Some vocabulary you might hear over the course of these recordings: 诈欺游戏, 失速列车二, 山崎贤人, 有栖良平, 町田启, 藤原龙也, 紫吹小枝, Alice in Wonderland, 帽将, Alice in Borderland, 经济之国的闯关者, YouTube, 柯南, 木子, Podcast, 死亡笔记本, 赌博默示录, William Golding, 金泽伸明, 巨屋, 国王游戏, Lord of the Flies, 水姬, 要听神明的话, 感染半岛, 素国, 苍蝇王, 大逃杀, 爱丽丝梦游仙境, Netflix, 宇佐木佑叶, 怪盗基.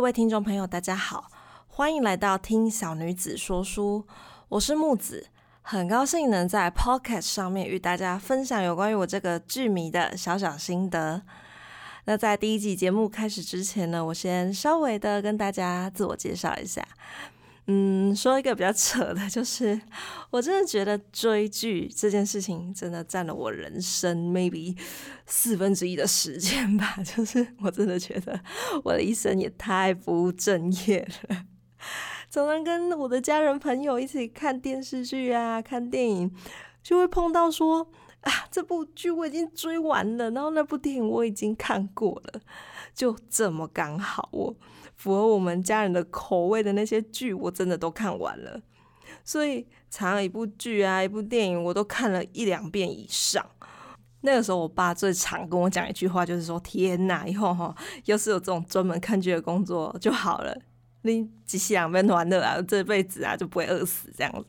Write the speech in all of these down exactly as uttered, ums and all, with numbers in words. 各位听众朋友大家好，欢迎来到听小女子说书，我是木子，很高兴能在 Podcast 上面与大家分享有关于我这个剧迷的小小心得。那在第一集节目开始之前呢，我先稍微的跟大家自我介绍一下。嗯，说一个比较扯的，就是我真的觉得追剧这件事情真的占了我人生 maybe 四分之一的时间吧，就是我真的觉得我的一生也太不务正业了，常常跟我的家人朋友一起看电视剧啊看电影，就会碰到说啊，这部剧我已经追完了，然后那部电影我已经看过了，就这么刚好我符合我们家人的口味的那些剧我真的都看完了，所以常常一部剧啊一部电影我都看了一两遍以上。那个时候我爸最常跟我讲一句话，就是说天哪，以后、哦、要是有这种专门看剧的工作就好了，你一世人免烦恼啊，这辈子啊就不会饿死这样子。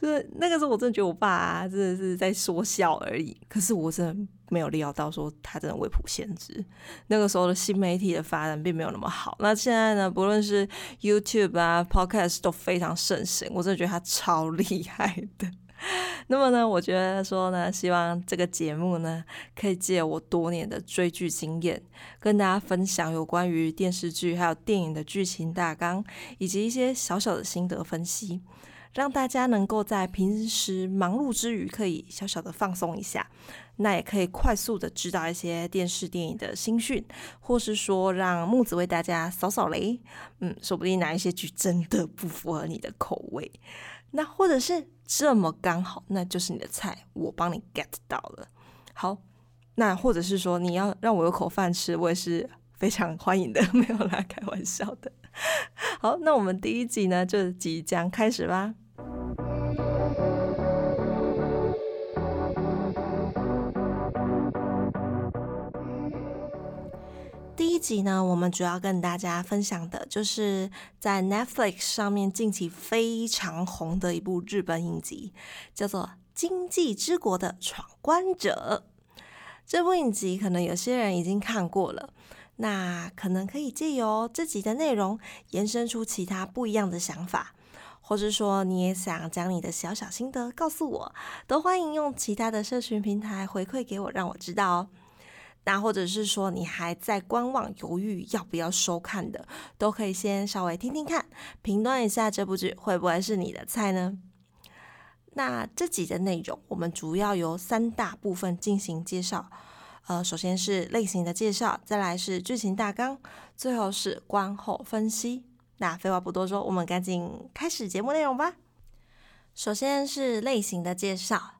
就是那个时候我真的觉得我爸、啊、真的是在说笑而已，可是我真的没有料到说他真的未卜先知。那个时候的新媒体的发展并没有那么好，那现在呢，不论是 YouTube 啊 Podcast 都非常盛行，我真的觉得他超厉害的。那么呢，我觉得说呢，希望这个节目呢可以借我多年的追剧经验，跟大家分享有关于电视剧还有电影的剧情大纲，以及一些小小的心得分析，让大家能够在平时忙碌之余可以小小的放松一下，那也可以快速的知道一些电视电影的新讯，或是说让木子为大家扫扫雷，嗯，说不定哪一些剧真的不符合你的口味，那或者是这么刚好那就是你的菜，我帮你 get 到了。好，那或者是说你要让我有口饭吃，我也是非常欢迎的，没有啦，开玩笑的。好，那我们第一集呢就即将开始吧。第一集呢，我们主要跟大家分享的就是在 Netflix 上面近期非常红的一部日本影集，叫做《经济之国的闯关者》。这部影集可能有些人已经看过了，那可能可以借由这集的内容延伸出其他不一样的想法，或是说你也想将你的小小心得告诉我，都欢迎用其他的社群平台回馈给我，让我知道哦。那或者是说你还在观望犹豫要不要收看的，都可以先稍微听听看，评断一下这部剧会不会是你的菜呢。那这集的内容我们主要由三大部分进行介绍，呃，首先是类型的介绍，再来是剧情大纲，最后是观后分析。那废话不多说，我们赶紧开始节目内容吧。首先是类型的介绍，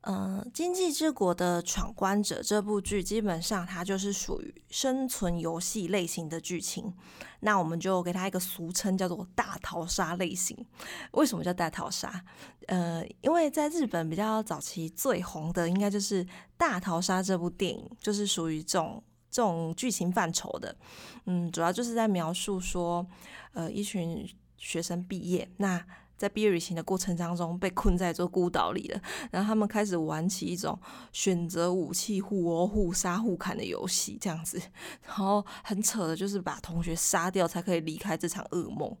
呃，经济之国的闯关者这部剧基本上它就是属于生存游戏类型的剧情，那我们就给它一个俗称叫做大逃杀类型。为什么叫大逃杀？呃，因为在日本比较早期最红的应该就是大逃杀这部电影，就是属于这种这种剧情范畴的。嗯，主要就是在描述说，呃，一群学生毕业，那在毕业旅行的过程当中被困在一座孤岛里了，然后他们开始玩起一种选择武器互殴互杀互砍的游戏这样子，然后很扯的就是把同学杀掉才可以离开这场噩梦。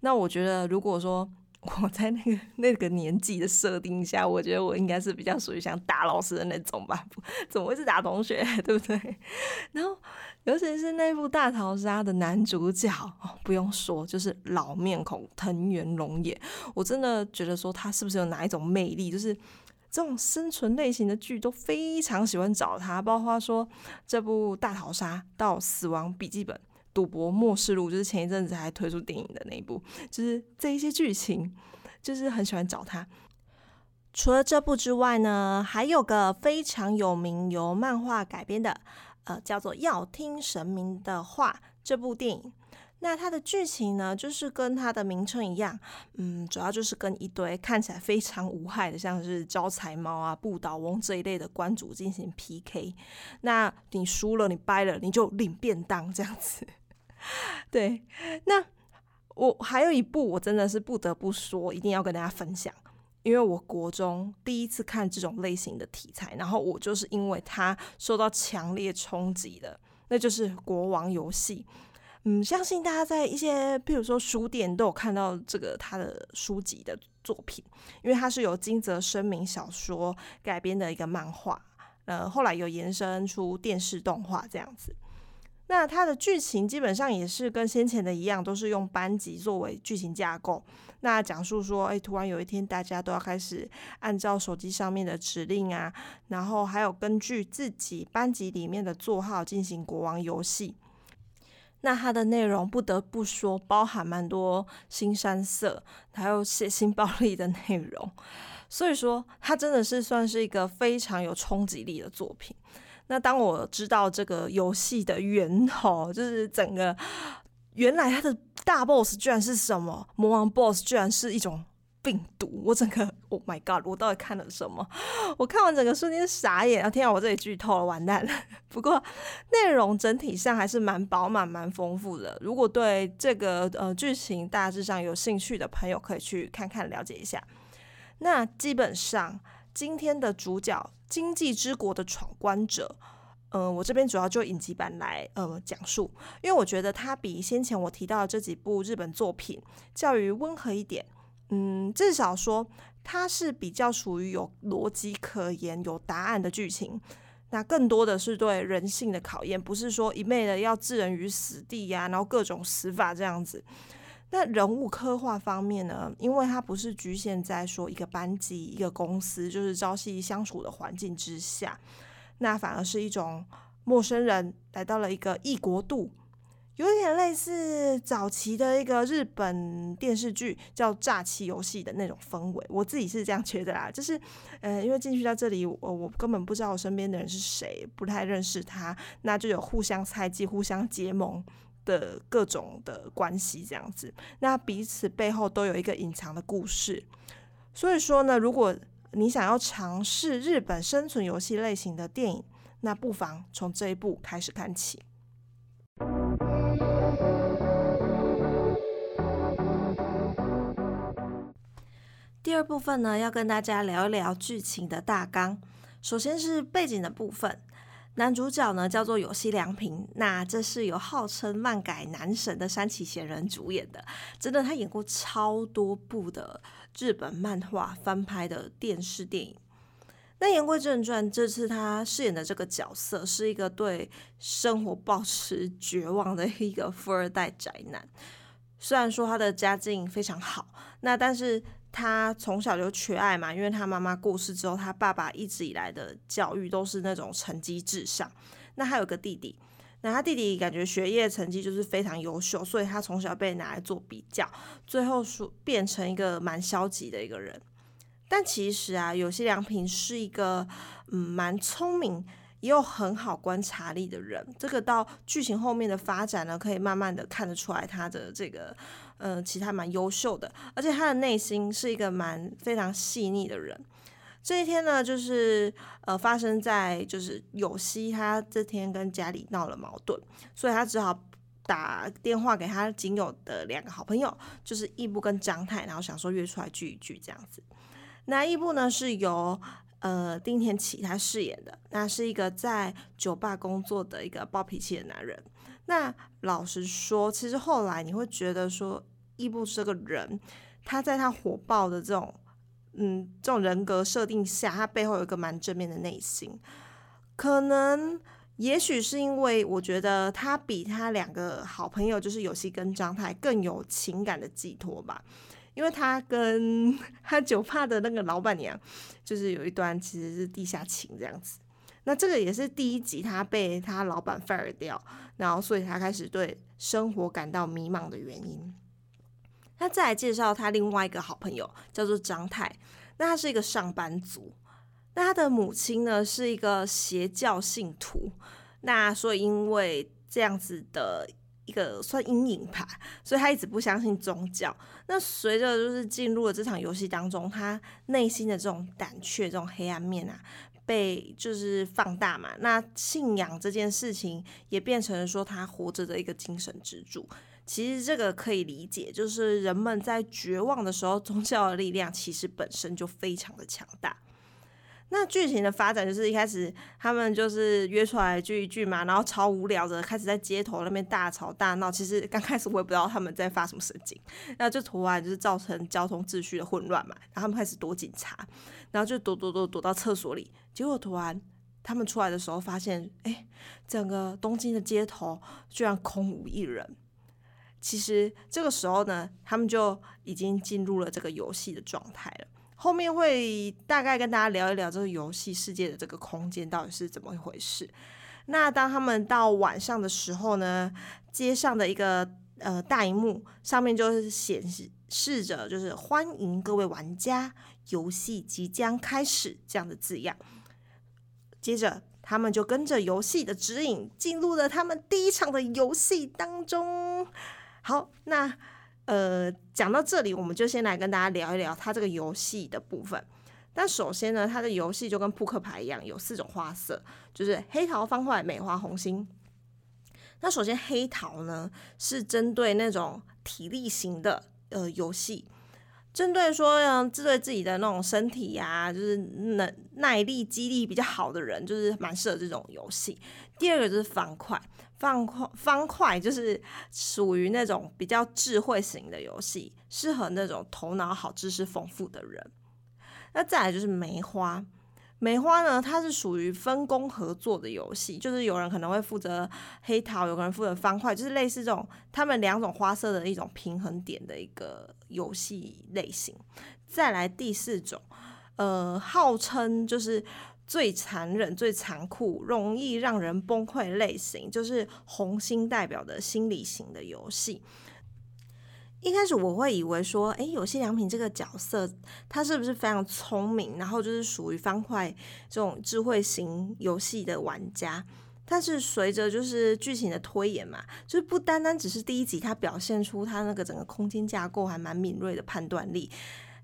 那我觉得如果说我在那个那个年纪的设定下，我觉得我应该是比较属于像打老师的那种吧，怎么会是打同学，对不对？然后尤其是那部大逃杀的男主角、哦、不用说就是老面孔藤原龙也，我真的觉得说他是不是有哪一种魅力，就是这种生存类型的剧都非常喜欢找他，包括说这部大逃杀到死亡笔记本赌博默示录，就是前一阵子还推出电影的那一部，就是这一些剧情就是很喜欢找他。除了这部之外呢，还有个非常有名由漫画改编的呃，叫做《要听神明的话》这部电影。那它的剧情呢就是跟它的名称一样，嗯，主要就是跟一堆看起来非常无害的像是招财猫啊不倒翁这一类的关主进行 P K， 那你输了你掰了你就领便当这样子。对，那我还有一部我真的是不得不说一定要跟大家分享，因为我国中第一次看这种类型的题材，然后我就是因为它受到强烈冲击的，那就是国王游戏。嗯，相信大家在一些譬如说书店都有看到这个他的书籍的作品，因为它是由金泽伸明小说改编的一个漫画，呃，后来有延伸出电视动画这样子。那它的剧情基本上也是跟先前的一样，都是用班级作为剧情架构，那讲述说、欸、突然有一天大家都要开始按照手机上面的指令啊，然后还有根据自己班级里面的座号进行国王游戏。那它的内容不得不说包含蛮多腥膻色还有血腥暴力的内容，所以说它真的是算是一个非常有冲击力的作品。那当我知道这个游戏的源头，就是整个原来它的大 boss 居然是什么，魔王 boss 居然是一种病毒，我整个 Oh my god， 我到底看了什么？我看完整个瞬间傻眼啊！天啊，我这里剧透了，完蛋了。不过内容整体上还是蛮饱满、蛮丰富的。如果对这个呃剧情大致上有兴趣的朋友，可以去看看了解一下。那基本上今天的主角经济之国的闯关者，呃、我这边主要就影集版来、呃、讲述，因为我觉得它比先前我提到的这几部日本作品较于温和一点，嗯，至少说它是比较属于有逻辑可言、有答案的剧情，那更多的是对人性的考验，不是说一昧的要置人于死地啊，然后各种死法这样子。那人物刻画方面呢，因为它不是局限在说一个班级、一个公司，就是朝夕相处的环境之下，那反而是一种陌生人来到了一个异国度，有点类似早期的一个日本电视剧叫《诈欺游戏》的那种氛围，我自己是这样觉得啦。就是呃，因为进去到这里，我我根本不知道我身边的人是谁，不太认识他，那就有互相猜忌、互相结盟的各种的关系这样子，那彼此背后都有一个隐藏的故事。所以说呢，如果你想要尝试日本生存游戏类型的电影，那不妨从这一部开始看起。第二部分呢，要跟大家聊一聊剧情的大纲。首先是背景的部分，男主角呢叫做有栖良平，那这是由号称漫改男神的山崎贤人主演的，真的他演过超多部的日本漫画翻拍的电视电影。那言归正传，这次他饰演的这个角色是一个对生活抱持绝望的一个富二代宅男，虽然说他的家境非常好，那但是他从小就缺爱嘛，因为他妈妈过世之后，他爸爸一直以来的教育都是那种成绩至上。那他有个弟弟，那他弟弟感觉学业成绩就是非常优秀，所以他从小被拿来做比较，最后变成一个蛮消极的一个人。但其实啊，有栖良平是一个嗯蛮聪明也有很好观察力的人，这个到剧情后面的发展呢，可以慢慢的看得出来他的这个呃，其实他蛮优秀的，而且他的内心是一个蛮非常细腻的人。这一天呢，就是呃发生在就是有栖他这天跟家里闹了矛盾，所以他只好打电话给他仅有的两个好朋友，就是义部跟章太，然后想说约出来聚一聚这样子。那义部呢是由呃町田启他饰演的，那是一个在酒吧工作的一个暴脾气的男人。那老实说，其实后来你会觉得说，义部这个人，他在他火爆的这种，嗯，这种人格设定下，他背后有一个蛮正面的内心。可能，也许是因为我觉得他比他两个好朋友，就是有栖跟章太更有情感的寄托吧。因为他跟他酒吧的那个老板娘，就是有一段其实是地下情这样子。那这个也是第一集他被他老板 fire 掉，然后所以他开始对生活感到迷茫的原因。那再来介绍他另外一个好朋友叫做章太，那他是一个上班族，那他的母亲呢是一个邪教信徒，那所以因为这样子的一个算阴影吧，所以他一直不相信宗教。那随着就是进入了这场游戏当中，他内心的这种胆怯、这种黑暗面啊，被就是放大嘛。那信仰这件事情也变成了说他活着的一个精神支柱。其实这个可以理解，就是人们在绝望的时候，宗教的力量其实本身就非常的强大。那剧情的发展就是一开始他们就是约出来聚一聚嘛，然后超无聊的开始在街头那边大吵大闹。其实刚开始我也不知道他们在发什么神经，那就突然就是造成交通秩序的混乱嘛，然后他们开始躲警察，然后就躲躲躲躲到厕所里，结果突然他们出来的时候发现，哎，整个东京的街头居然空无一人。其实这个时候呢，他们就已经进入了这个游戏的状态了。后面会大概跟大家聊一聊这个游戏世界的这个空间到底是怎么一回事。那当他们到晚上的时候呢，街上的一个呃大萤幕上面就是显示着就是欢迎各位玩家，游戏即将开始这样的字样。接着他们就跟着游戏的指引进入了他们第一场的游戏当中。好，那呃，讲到这里，我们就先来跟大家聊一聊它这个游戏的部分。那首先呢，它的游戏就跟扑克牌一样，有四种花色，就是黑桃、方块、美花、红心。那首先黑桃呢，是针对那种体力型的呃游戏，针对说嗯，针对自己的那种身体啊，就是能耐力、肌力比较好的人，就是蛮适合这种游戏。第二个就是方块。方块方块就是属于那种比较智慧型的游戏，适合那种头脑好、知识丰富的人。那再来就是梅花，梅花呢，它是属于分工合作的游戏，就是有人可能会负责黑桃，有人负责方块，就是类似这种他们两种花色的一种平衡点的一个游戏类型。再来第四种，呃，号称就是最残忍、最残酷、容易让人崩溃类型，就是红心代表的心理型的游戏。一开始我会以为说，哎，有些良品这个角色他是不是非常聪明，然后就是属于方块这种智慧型游戏的玩家。但是随着就是剧情的推演嘛，就是不单单只是第一集他表现出他那个整个空间架构还蛮敏锐的判断力，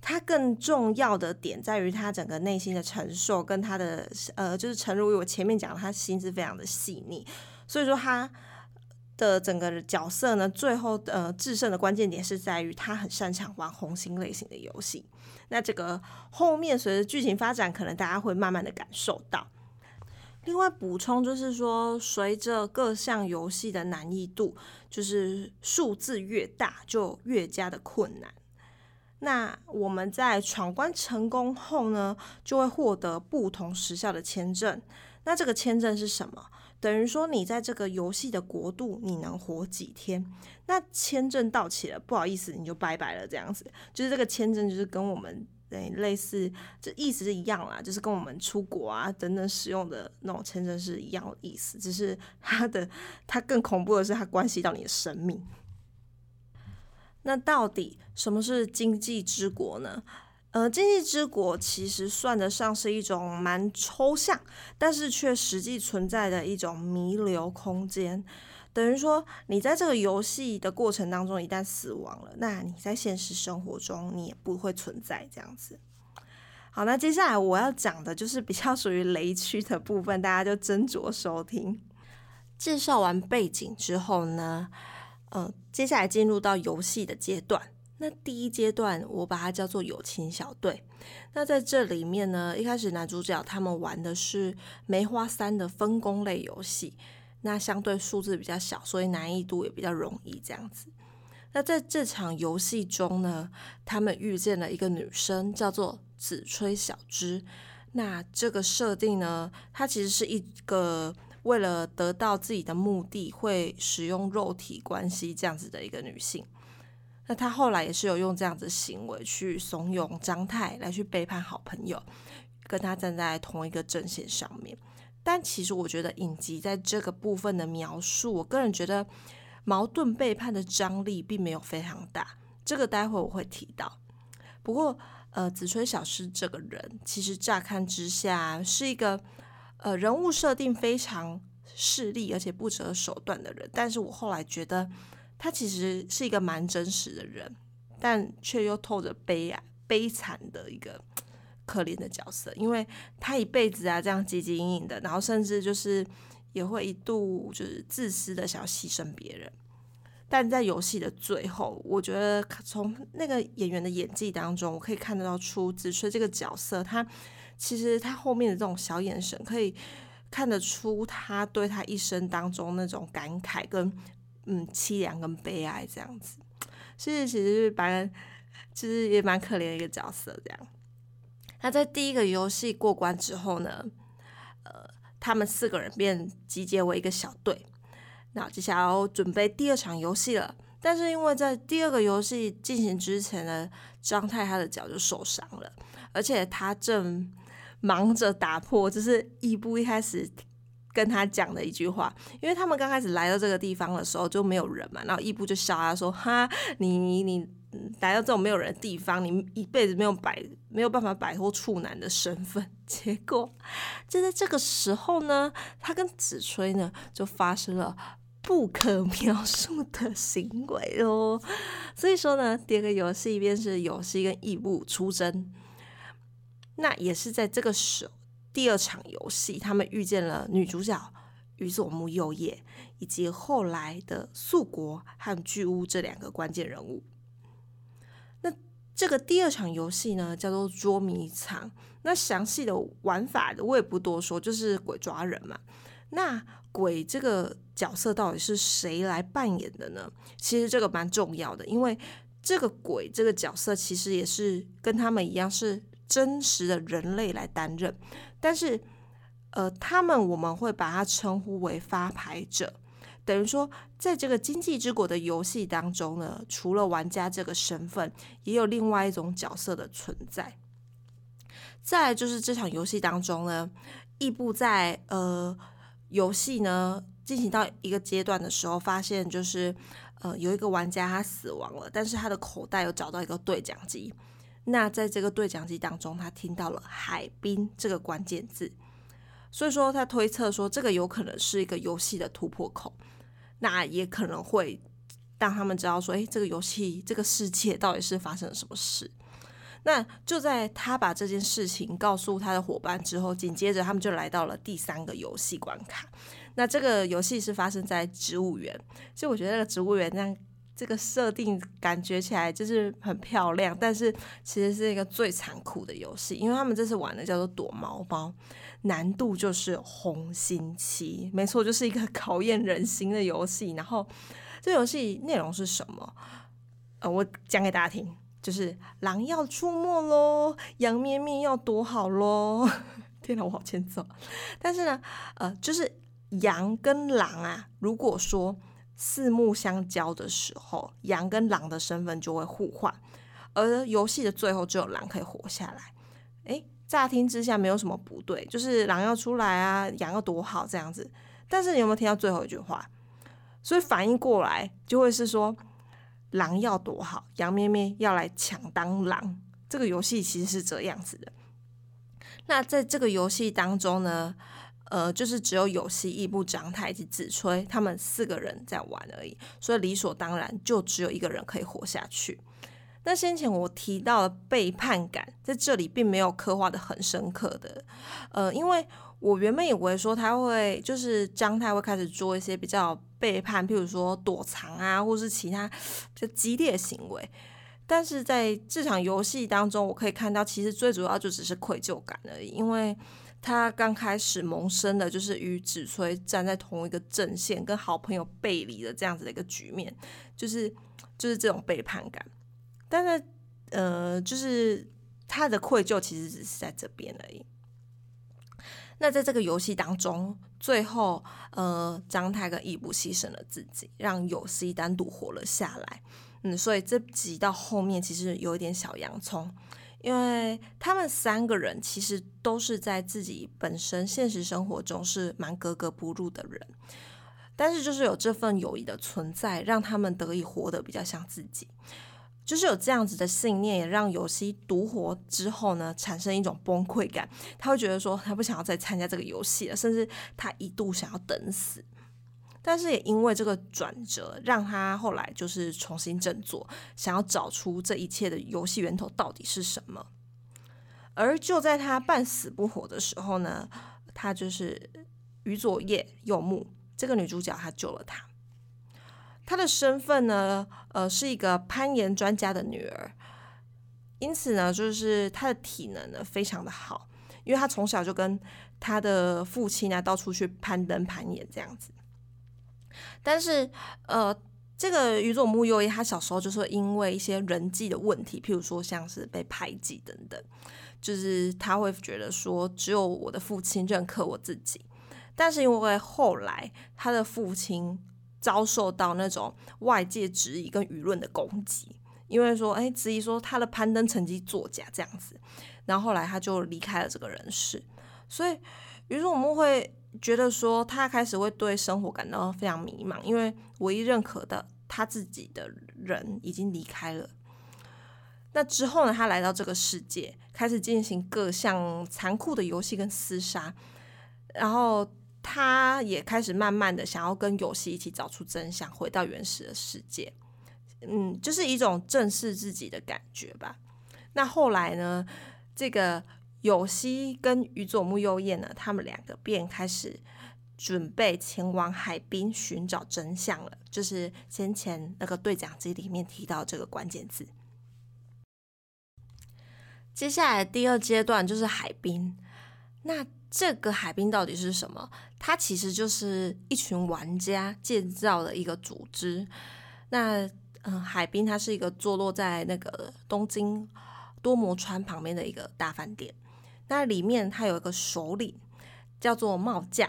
他更重要的点在于他整个内心的承受跟他的呃，就是诚如我前面讲，他心是非常的细腻，所以说他的整个角色呢，最后呃制胜的关键点是在于他很擅长玩红心类型的游戏。那这个后面随着剧情发展，可能大家会慢慢的感受到。另外补充就是说，随着各项游戏的难易度，就是数字越大就越加的困难。那我们在闯关成功后呢，就会获得不同时效的签证。那这个签证是什么？等于说你在这个游戏的国度你能活几天。那签证到期了，不好意思，你就拜拜了这样子。就是这个签证就是跟我们类似，这意思是一样啦，就是跟我们出国啊等等使用的那种签证是一样的意思，只是它的它更恐怖的是它关系到你的生命。那到底什么是经济之国呢？呃，经济之国其实算得上是一种蛮抽象，但是却实际存在的一种弥留空间。等于说，你在这个游戏的过程当中一旦死亡了，那你在现实生活中你也不会存在这样子。好，那接下来我要讲的就是比较属于雷区的部分，大家就斟酌收听。介绍完背景之后呢，呃，接下来进入到游戏的阶段。那第一阶段我把它叫做友情小队。那在这里面呢，一开始男主角他们玩的是梅花三的分工类游戏，那相对数字比较小，所以难易度也比较容易这样子。那在这场游戏中呢，他们遇见了一个女生叫做紫吹小枝。那这个设定呢，它其实是一个为了得到自己的目的会使用肉体关系这样子的一个女性。那她后来也是有用这样子的行为去怂恿张太来去背叛好朋友，跟她站在同一个阵线上面。但其实我觉得影集在这个部分的描述，我个人觉得矛盾背叛的张力并没有非常大，这个待会我会提到。不过呃，紫吹小枝这个人其实乍看之下是一个呃，人物设定非常势利而且不择手段的人，但是我后来觉得他其实是一个蛮真实的人，但却又透着悲哀、悲惨的一个可怜的角色。因为他一辈子啊这样汲汲营营的，然后甚至就是也会一度就是自私的想要牺牲别人。但在游戏的最后，我觉得从那个演员的演技当中，我可以看得到出紫吹这个角色他其实他后面的这种小眼神可以看得出他对他一生当中那种感慨跟嗯凄凉跟悲哀这样子，所以其实蛮就是也蛮可怜的一个角色这样。那在第一个游戏过关之后呢，呃，他们四个人便集结为一个小队，那接下来要准备第二场游戏了。但是因为在第二个游戏进行之前呢，张太他的脚就受伤了，而且他正忙着打破就是一步一开始跟他讲的一句话，因为他们刚开始来到这个地方的时候就没有人嘛，然后一步就笑他说，哈，你你来到这种没有人的地方，你一辈子没有摆没有办法摆脱处男的身份。结果就在这个时候呢，他跟子吹呢就发生了不可描述的行为哦。所以说呢，第二个游戏便是游戏跟义务出征。那也是在这个时候，第二场游戏他们遇见了女主角宇佐木佑叶以及后来的素国和巨屋这两个关键人物。那这个第二场游戏呢叫做捉迷藏，那详细的玩法我也不多说，就是鬼抓人嘛。那鬼这个角色到底是谁来扮演的呢？其实这个蛮重要的，因为这个鬼这个角色其实也是跟他们一样是真实的人类来担任，但是呃，他们我们会把它称呼为发牌者，等于说在这个经济之国的游戏当中呢，除了玩家这个身份也有另外一种角色的存在。再来就是这场游戏当中呢，异步在呃游戏呢进行到一个阶段的时候，发现就是呃有一个玩家他死亡了，但是他的口袋有找到一个对讲机，那在这个对讲机当中他听到了海滨这个关键字，所以说他推测说这个有可能是一个游戏的突破口，那也可能会让他们知道说，诶，这个游戏这个世界到底是发生了什么事。那就在他把这件事情告诉他的伙伴之后，紧接着他们就来到了第三个游戏关卡。那这个游戏是发生在植物园，所以我觉得那个植物园这样这个设定感觉起来就是很漂亮，但是其实是一个最残酷的游戏，因为他们这次玩的叫做躲猫猫，难度就是红心七，没错，就是一个考验人心的游戏。然后这游戏内容是什么？呃，我讲给大家听，就是狼要出没咯，羊咩咩要躲好咯。天哪，我好欠揍！但是呢，呃，就是羊跟狼啊，如果说四目相交的时候，羊跟狼的身份就会互换，而游戏的最后只有狼可以活下来。诶，乍听之下没有什么不对，就是狼要出来啊，羊要躲好这样子，但是你有没有听到最后一句话？所以反应过来就会是说，狼要躲好，羊咩咩要来抢当狼。这个游戏其实是这样子的。那在这个游戏当中呢，呃，就是只有有希、义部长太以及子吹他们四个人在玩而已，所以理所当然就只有一个人可以活下去。那先前我提到的背叛感在这里并没有刻画的很深刻的，呃，因为我原本以为说他会就是张太会开始做一些比较背叛，譬如说躲藏啊，或是其他比较激烈的行为。但是在这场游戏当中，我可以看到其实最主要就只是愧疚感而已，因为他刚开始萌生的就是与子吹站在同一个阵线，跟好朋友背离的这样子的一个局面，就是就是这种背叛感。但是呃，就是他的愧疚其实只是在这边而已。那在这个游戏当中，最后呃，张太跟义部牺牲了自己，让有希单独活了下来。嗯，所以这集到后面其实有一点小洋葱。因为他们三个人其实都是在自己本身现实生活中是蛮格格不入的人，但是就是有这份友谊的存在，让他们得以活得比较像自己，就是有这样子的信念，也让有希独活之后呢产生一种崩溃感，他会觉得说他不想要再参加这个游戏了，甚至他一度想要等死。但是也因为这个转折，让他后来就是重新振作，想要找出这一切的游戏源头到底是什么。而就在他半死不活的时候呢，他就是宇佐叶柚木这个女主角，她救了他。她的身份呢，呃，是一个攀岩专家的女儿，因此呢，就是她的体能呢非常的好，因为他从小就跟他的父亲啊到处去攀登攀岩这样子。但是呃这个宇佐木佑一他小时候就是因为一些人际的问题，譬如说像是被排挤等等，就是他会觉得说只有我的父亲认可我自己。但是因为后来他的父亲遭受到那种外界质疑跟舆论的攻击，因为说哎，质疑说他的攀登成绩作假这样子，然后后来他就离开了这个人世。所以于是我们会觉得说他开始会对生活感到非常迷茫，因为唯一认可的他自己的人已经离开了。那之后呢，他来到这个世界，开始进行各项残酷的游戏跟厮杀，然后他也开始慢慢的想要跟游戏一起找出真相，回到原始的世界。嗯，就是一种正视自己的感觉吧。那后来呢，这个有希跟宇佐木佑彦呢，他们两个便开始准备前往海滨寻找真相了，就是先前那个对讲机里面提到这个关键字。接下来第二阶段就是海滨。那这个海滨到底是什么？它其实就是一群玩家建造的一个组织。那、嗯、海滨它是一个坐落在那个东京多摩川旁边的一个大饭店。那里面它有一个首领叫做帽将，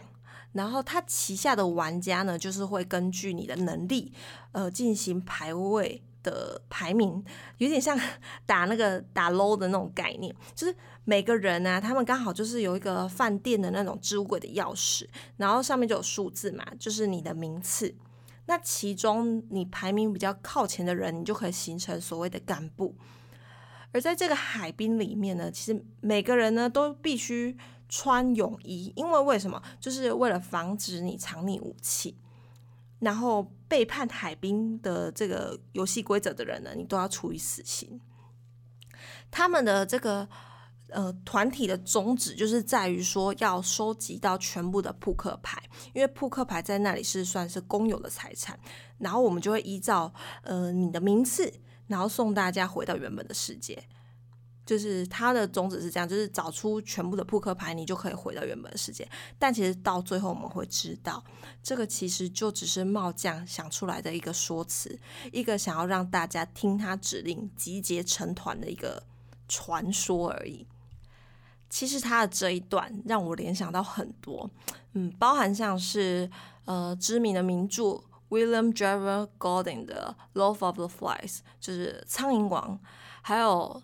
然后他旗下的玩家呢，就是会根据你的能力呃进行排位的排名，有点像打那个打 low 的那种概念，就是每个人啊，他们刚好就是有一个饭店的那种置物柜的钥匙，然后上面就有数字嘛，就是你的名次。那其中你排名比较靠前的人，你就可以形成所谓的干部。而在这个海滨里面呢，其实每个人呢都必须穿泳衣，因为为什么？就是为了防止你藏匿武器。然后背叛海滨的这个游戏规则的人呢，你都要处以死刑。他们的这个呃团体的宗旨就是在于说要收集到全部的扑克牌，因为扑克牌在那里是算是公有的财产。然后我们就会依照呃你的名次，然后送大家回到原本的世界。就是他的宗旨是这样，就是找出全部的扑克牌，你就可以回到原本的世界。但其实到最后我们会知道，这个其实就只是帽将想出来的一个说辞，一个想要让大家听他指令集结成团的一个传说而已。其实他的这一段让我联想到很多，嗯，包含像是呃知名的名著 William Golding 的 Lord of the Flies， 就是苍蝇王，还有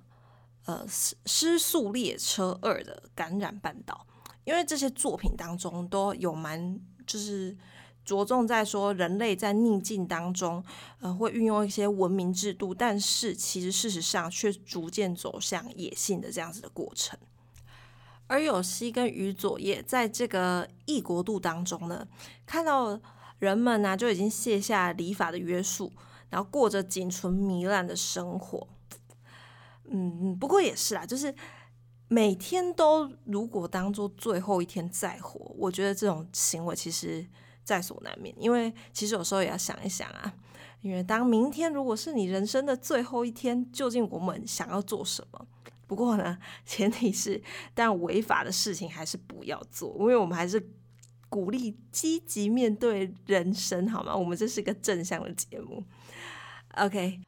呃，失速列车二的感染半岛，因为这些作品当中都有蛮就是着重在说人类在逆境当中，呃，会运用一些文明制度，但是其实事实上却逐渐走向野性的这样子的过程。而有希跟宇佐叶在这个异国度当中呢，看到人们呢、啊、就已经卸下礼法的约束，然后过着仅存糜烂的生活。嗯，不过也是啦，就是每天都如果当作最后一天再活，我觉得这种行为其实在所难免。因为其实有时候也要想一想啊，因为当明天如果是你人生的最后一天，究竟我们想要做什么？不过呢，前提是，但违法的事情还是不要做，因为我们还是鼓励积极面对人生，好吗？我们这是一个正向的节目。OK。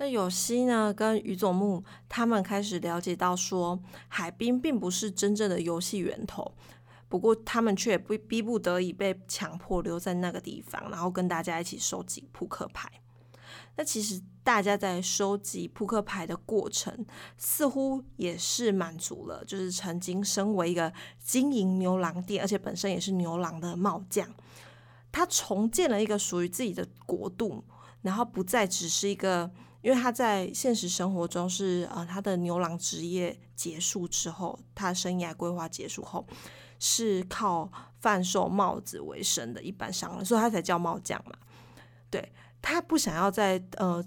那有希呢跟宇佐木他们开始了解到说海滨并不是真正的游戏源头，不过他们却逼不得已被强迫留在那个地方，然后跟大家一起收集扑克牌。那其实大家在收集扑克牌的过程似乎也是满足了就是曾经身为一个经营牛郎店，而且本身也是牛郎的帽将，他重建了一个属于自己的国度，然后不再只是一个，因为他在现实生活中是、呃、他的牛郎职业结束之后，他生涯规划结束后是靠贩售帽子为生的一般商人，所以他才叫帽匠嘛。对，他不想要再呃，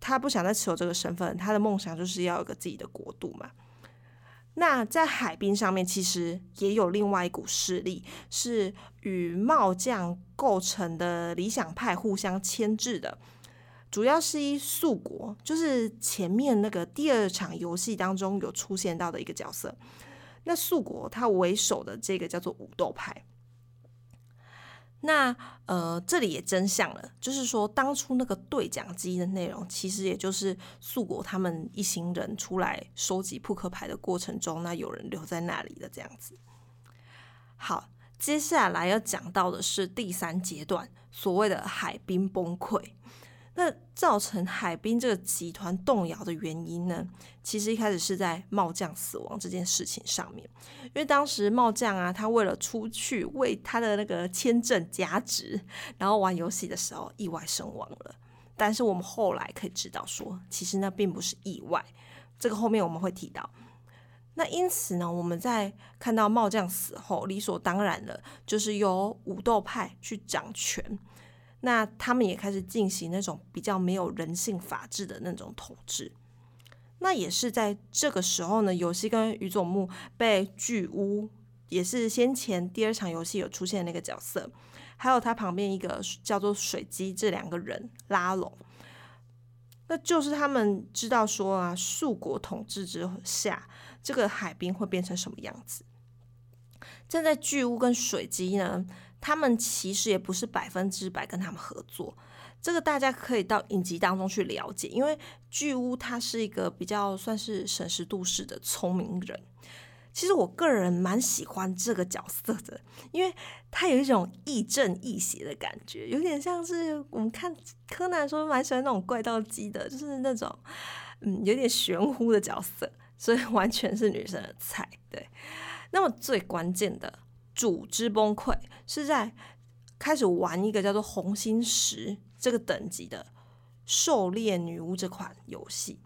他不想再持有这个身份，他的梦想就是要有个自己的国度嘛。那在海滨上面其实也有另外一股势力，是与帽匠构成的理想派互相牵制的，主要是一素国，就是前面那个第二场游戏当中有出现到的一个角色，那素国他为首的这个叫做武斗派。那呃，这里也真相了，就是说当初那个对讲机的内容其实也就是素国他们一行人出来收集扑克牌的过程中，那有人留在那里的这样子。好，接下来要讲到的是第三阶段所谓的海滨崩溃。那造成海滨这个集团动摇的原因呢，其实一开始是在帽将死亡这件事情上面。因为当时帽将啊，他为了出去为他的那个签证加值，然后玩游戏的时候意外身亡了。但是我们后来可以知道说，其实那并不是意外，这个后面我们会提到。那因此呢，我们在看到帽将死后，理所当然的就是由武斗派去掌权，那他们也开始进行那种比较没有人性法治的那种统治。那也是在这个时候呢，游戏跟宇佐木被巨屋，也是先前第二场游戏有出现的那个角色，还有他旁边一个叫做水姬，这两个人拉拢。那就是他们知道说啊，素国统治之下这个海滨会变成什么样子。站在巨屋跟水姬呢，他们其实也不是百分之百跟他们合作，这个大家可以到影集当中去了解。因为巨屋他是一个比较算是审时度势的聪明人，其实我个人蛮喜欢这个角色的，因为他有一种亦正亦邪的感觉，有点像是我们看柯南说蛮喜欢那种怪盗基的，就是那种嗯有点玄乎的角色，所以完全是女生的菜。对，那么最关键的组织崩溃是在开始玩一个叫做红心石这个等级的狩猎女巫这款游戏。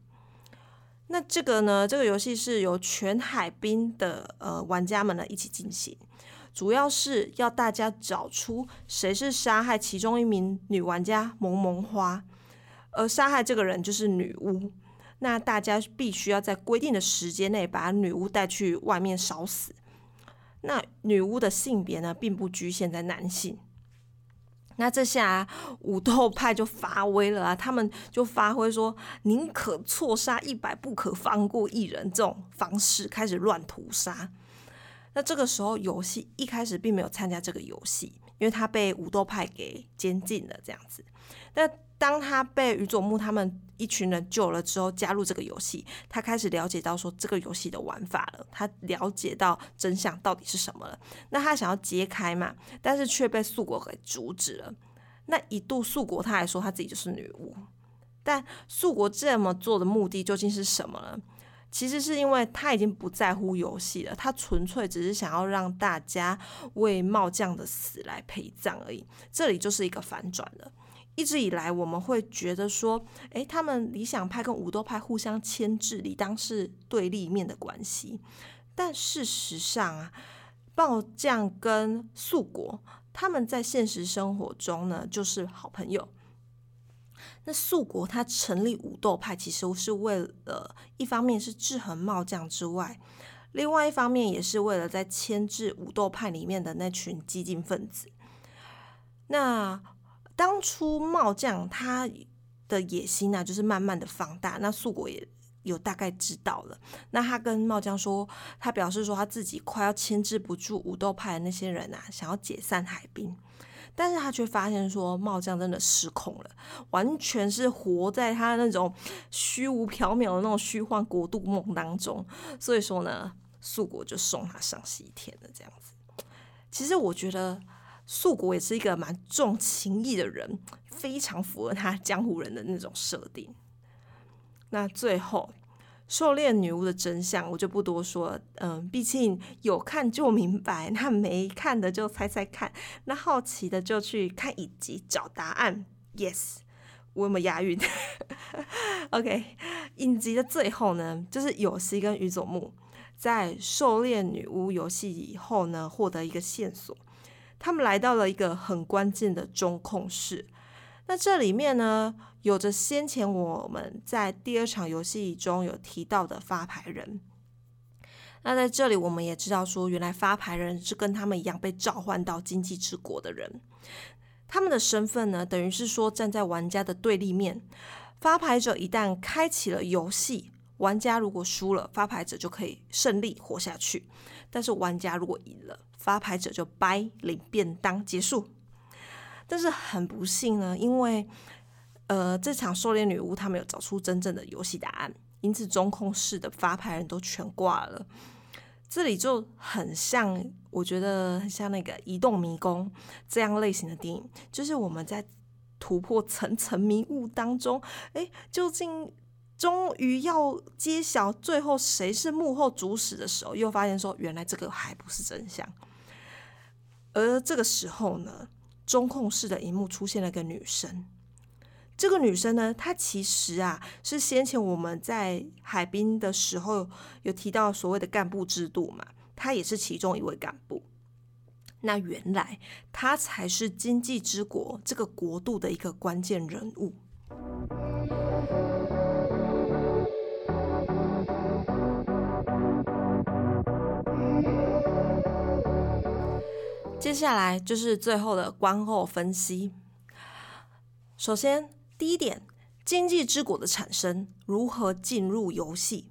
那这个呢，这个游戏是由全海滨的、呃、玩家们呢一起进行，主要是要大家找出谁是杀害其中一名女玩家萌萌花，而杀害这个人就是女巫。那大家必须要在规定的时间内把女巫带去外面烧死。那女巫的性别呢，并不局限在男性。那这下、啊、武斗派就发威了啊，他们就发挥说宁可错杀一百，不可放过一人这种方式开始乱屠杀。那这个时候游戏一开始并没有参加这个游戏，因为他被武斗派给监禁了这样子。那当他被宇佐木他们一群人救了之后，加入这个游戏，他开始了解到说这个游戏的玩法了，他了解到真相到底是什么了。那他想要揭开嘛，但是却被素国给阻止了。那一度素国他还说他自己就是女巫，但素国这么做的目的究竟是什么呢？其实是因为他已经不在乎游戏了，他纯粹只是想要让大家为帽将的死来陪葬而已。这里就是一个反转了。一直以来我们会觉得说，诶，他们理想派跟武斗派互相牵制，理当是对立面的关系。但事实上啊，帽将跟素国他们在现实生活中呢就是好朋友。那素国他成立武斗派其实是为了，一方面是制衡帽将之外，另外一方面也是为了在牵制武斗派里面的那群激进分子。那当初帽将他的野心啊，就是慢慢的放大，那素国也有大概知道了。那他跟帽将说，他表示说他自己快要牵制不住武斗派的那些人啊，想要解散海滨。但是他却发现说帽将真的失控了，完全是活在他那种虚无缥缈的那种虚幻国度梦当中。所以说呢，素国就送他上西天了这样子。其实我觉得素国也是一个蛮重情义的人，非常符合他江湖人的那种设定。那最后狩猎女巫的真相我就不多说了，嗯，毕竟有看就明白，那没看的就猜猜看，那好奇的就去看影集找答案。 Yes， 我有没有押韵OK， 影集的最后呢，就是有希跟宇佐木在狩猎女巫游戏以后呢获得一个线索，他们来到了一个很关键的中控室。那这里面呢，有着先前我们在第二场游戏中有提到的发牌人。那在这里我们也知道说，原来发牌人是跟他们一样被召唤到经济之国的人。他们的身份呢，等于是说站在玩家的对立面。发牌者一旦开启了游戏，玩家如果输了，发牌者就可以胜利活下去，但是玩家如果赢了，发牌者就掰领便当结束。但是很不幸呢，因为呃，这场狩猎女巫她没有找出真正的游戏答案，因此中控室的发牌人都全挂了。这里就很像，我觉得很像那个移动迷宫这样类型的电影，就是我们在突破层层迷雾当中，诶，究竟终于要揭晓最后谁是幕后主使的时候，又发现说原来这个还不是真相。而这个时候呢，中控室的荧幕出现了个女生，这个女生呢，她其实啊是先前我们在海滨的时候有提到所谓的干部制度嘛，她也是其中一位干部。那原来她才是经济之国这个国度的一个关键人物。接下来就是最后的观后分析。首先，第一点，经济之国的产生如何进入游戏。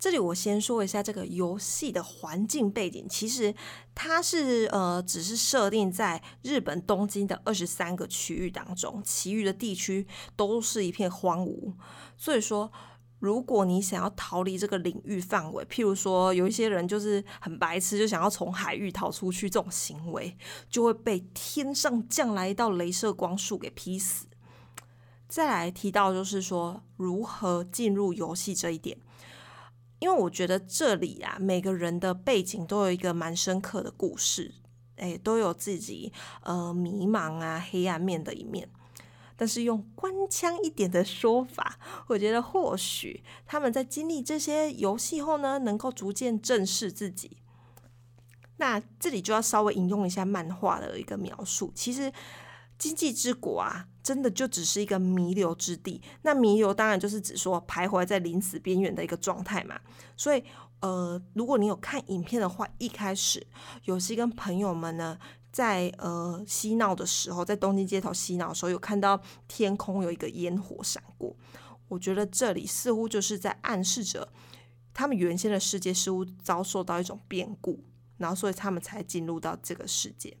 这里我先说一下这个游戏的环境背景，其实它是呃只是设定在日本东京的二十三个区域当中，其余的地区都是一片荒芜。所以说，如果你想要逃离这个领域范围，譬如说有一些人就是很白痴，就想要从海域逃出去，这种行为就会被天上降来一道雷射光束给劈死。再来提到就是说如何进入游戏这一点，因为我觉得这里啊每个人的背景都有一个蛮深刻的故事，哎，都有自己呃迷茫啊黑暗面的一面。但是用官腔一点的说法，我觉得或许他们在经历这些游戏后呢，能够逐渐正视自己。那这里就要稍微引用一下漫画的一个描述，其实经济之国啊真的就只是一个弥留之地，那弥留当然就是指说徘徊在临死边缘的一个状态嘛。所以呃，如果你有看影片的话，一开始有些跟朋友们呢在呃嬉闹的时候，在东京街头嬉闹的时候，有看到天空有一个烟火闪过，我觉得这里似乎就是在暗示着他们原先的世界似乎遭受到一种变故，然后所以他们才进入到这个世界。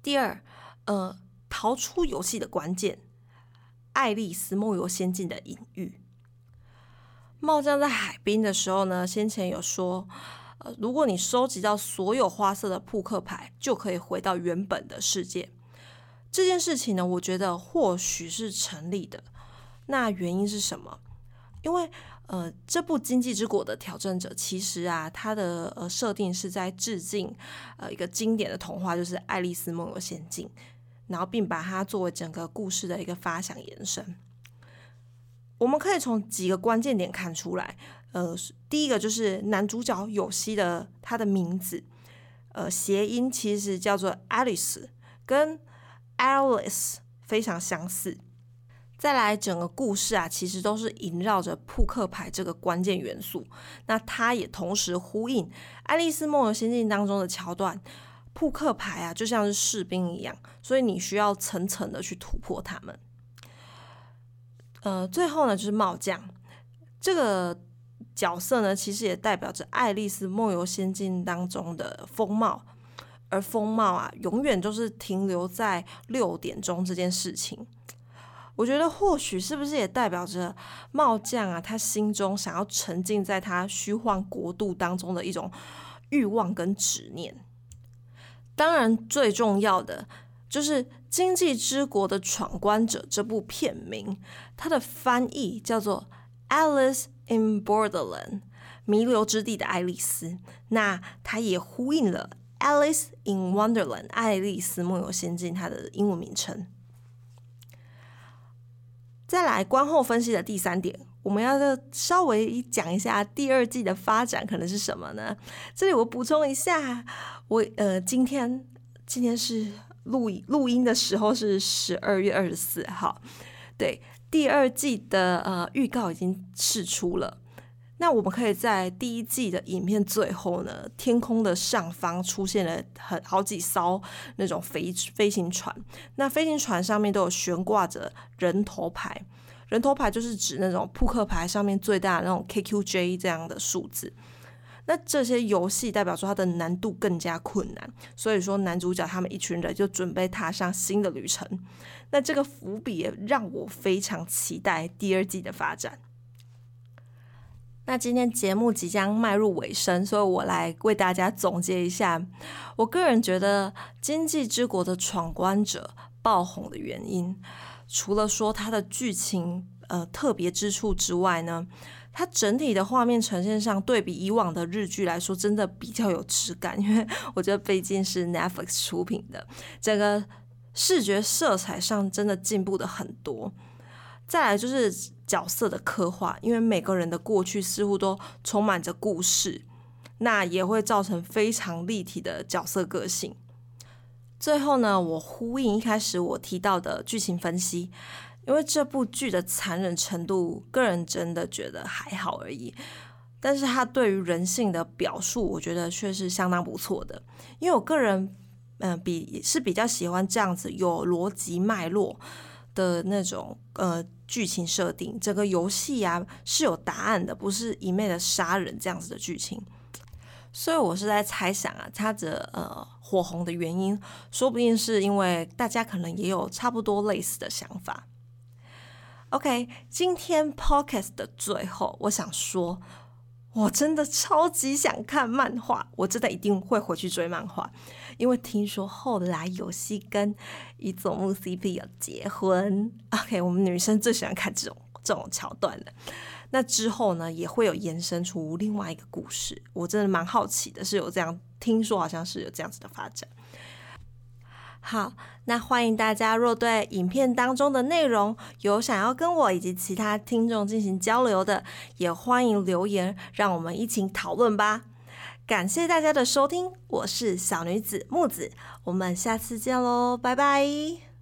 第二，呃，逃出游戏的关键，爱丽丝梦游仙境的隐喻。茂将在海滨的时候呢，先前有说，呃，如果你收集到所有花色的扑克牌，就可以回到原本的世界。这件事情呢，我觉得或许是成立的。那原因是什么？因为呃，这部《经济之国》的挑战者，其实啊，它的呃设定是在致敬呃一个经典的童话，就是《爱丽丝梦游仙境》，然后并把它作为整个故事的一个发想延伸。我们可以从几个关键点看出来，呃，第一个就是男主角有希的他的名字，呃，谐音其实叫做 Alice， 跟 Alice 非常相似。再来，整个故事啊，其实都是萦绕着扑克牌这个关键元素。那它也同时呼应《爱丽丝梦游仙境》当中的桥段，扑克牌啊就像是士兵一样，所以你需要层层的去突破他们。呃，最后呢，就是帽将这个角色呢，其实也代表着《爱丽丝梦游仙境》当中的风貌，而风貌啊，永远就是停留在六点钟这件事情。我觉得或许是不是也代表着帽将啊，他心中想要沉浸在他虚幻国度当中的一种欲望跟执念。当然，最重要的就是经济之国的闯关者这部片名，它的翻译叫做 Alice in Borderland， 弥留之地的爱丽丝。那它也呼应了 Alice in Wonderland， 爱丽丝梦游仙境它的英文名称。再来，观后分析的第三点，我们要稍微讲一下第二季的发展可能是什么呢？这里我补充一下，我呃今天今天是。录, 录音的时候是十二月二十四号，对，第二季的、呃、预告已经释出了。那我们可以在第一季的影片最后呢，天空的上方出现了很好几艘那种 飞, 飞行船，那飞行船上面都有悬挂着人头牌，人头牌就是指那种扑克牌上面最大的那种 K Q J 这样的数字。那这些游戏代表说它的难度更加困难，所以说男主角他们一群人就准备踏上新的旅程。那这个伏笔也让我非常期待第二季的发展。那今天节目即将迈入尾声，所以我来为大家总结一下我个人觉得今际之国的闯关者爆红的原因。除了说它的剧情呃特别之处之外呢，它整体的画面呈现上对比以往的日剧来说真的比较有质感，因为我觉得毕竟是 Netflix 出品的，整个视觉色彩上真的进步的很多。再来就是角色的刻画，因为每个人的过去似乎都充满着故事，那也会造成非常立体的角色个性。最后呢，我呼应一开始我提到的剧情分析，因为这部剧的残忍程度个人真的觉得还好而已，但是它对于人性的表述我觉得却是相当不错的。因为我个人、呃、比是比较喜欢这样子有逻辑脉络的那种呃剧情设定，整个游戏啊是有答案的，不是一昧的杀人这样子的剧情。所以我是在猜想啊，它的呃火红的原因说不定是因为大家可能也有差不多类似的想法。OK， 今天 Podcast 的最后我想说，我真的超级想看漫画，我真的一定会回去追漫画，因为听说后来有希跟伊佐木 C P 有结婚。 OK， 我们女生最喜欢看这种这种桥段了。那之后呢也会有延伸出另外一个故事，我真的蛮好奇的，是有这样听说好像是有这样子的发展。好，那欢迎大家若对影片当中的内容有想要跟我以及其他听众进行交流的，也欢迎留言，让我们一起讨论吧。感谢大家的收听，我是小女子木子，我们下次见喽，拜拜。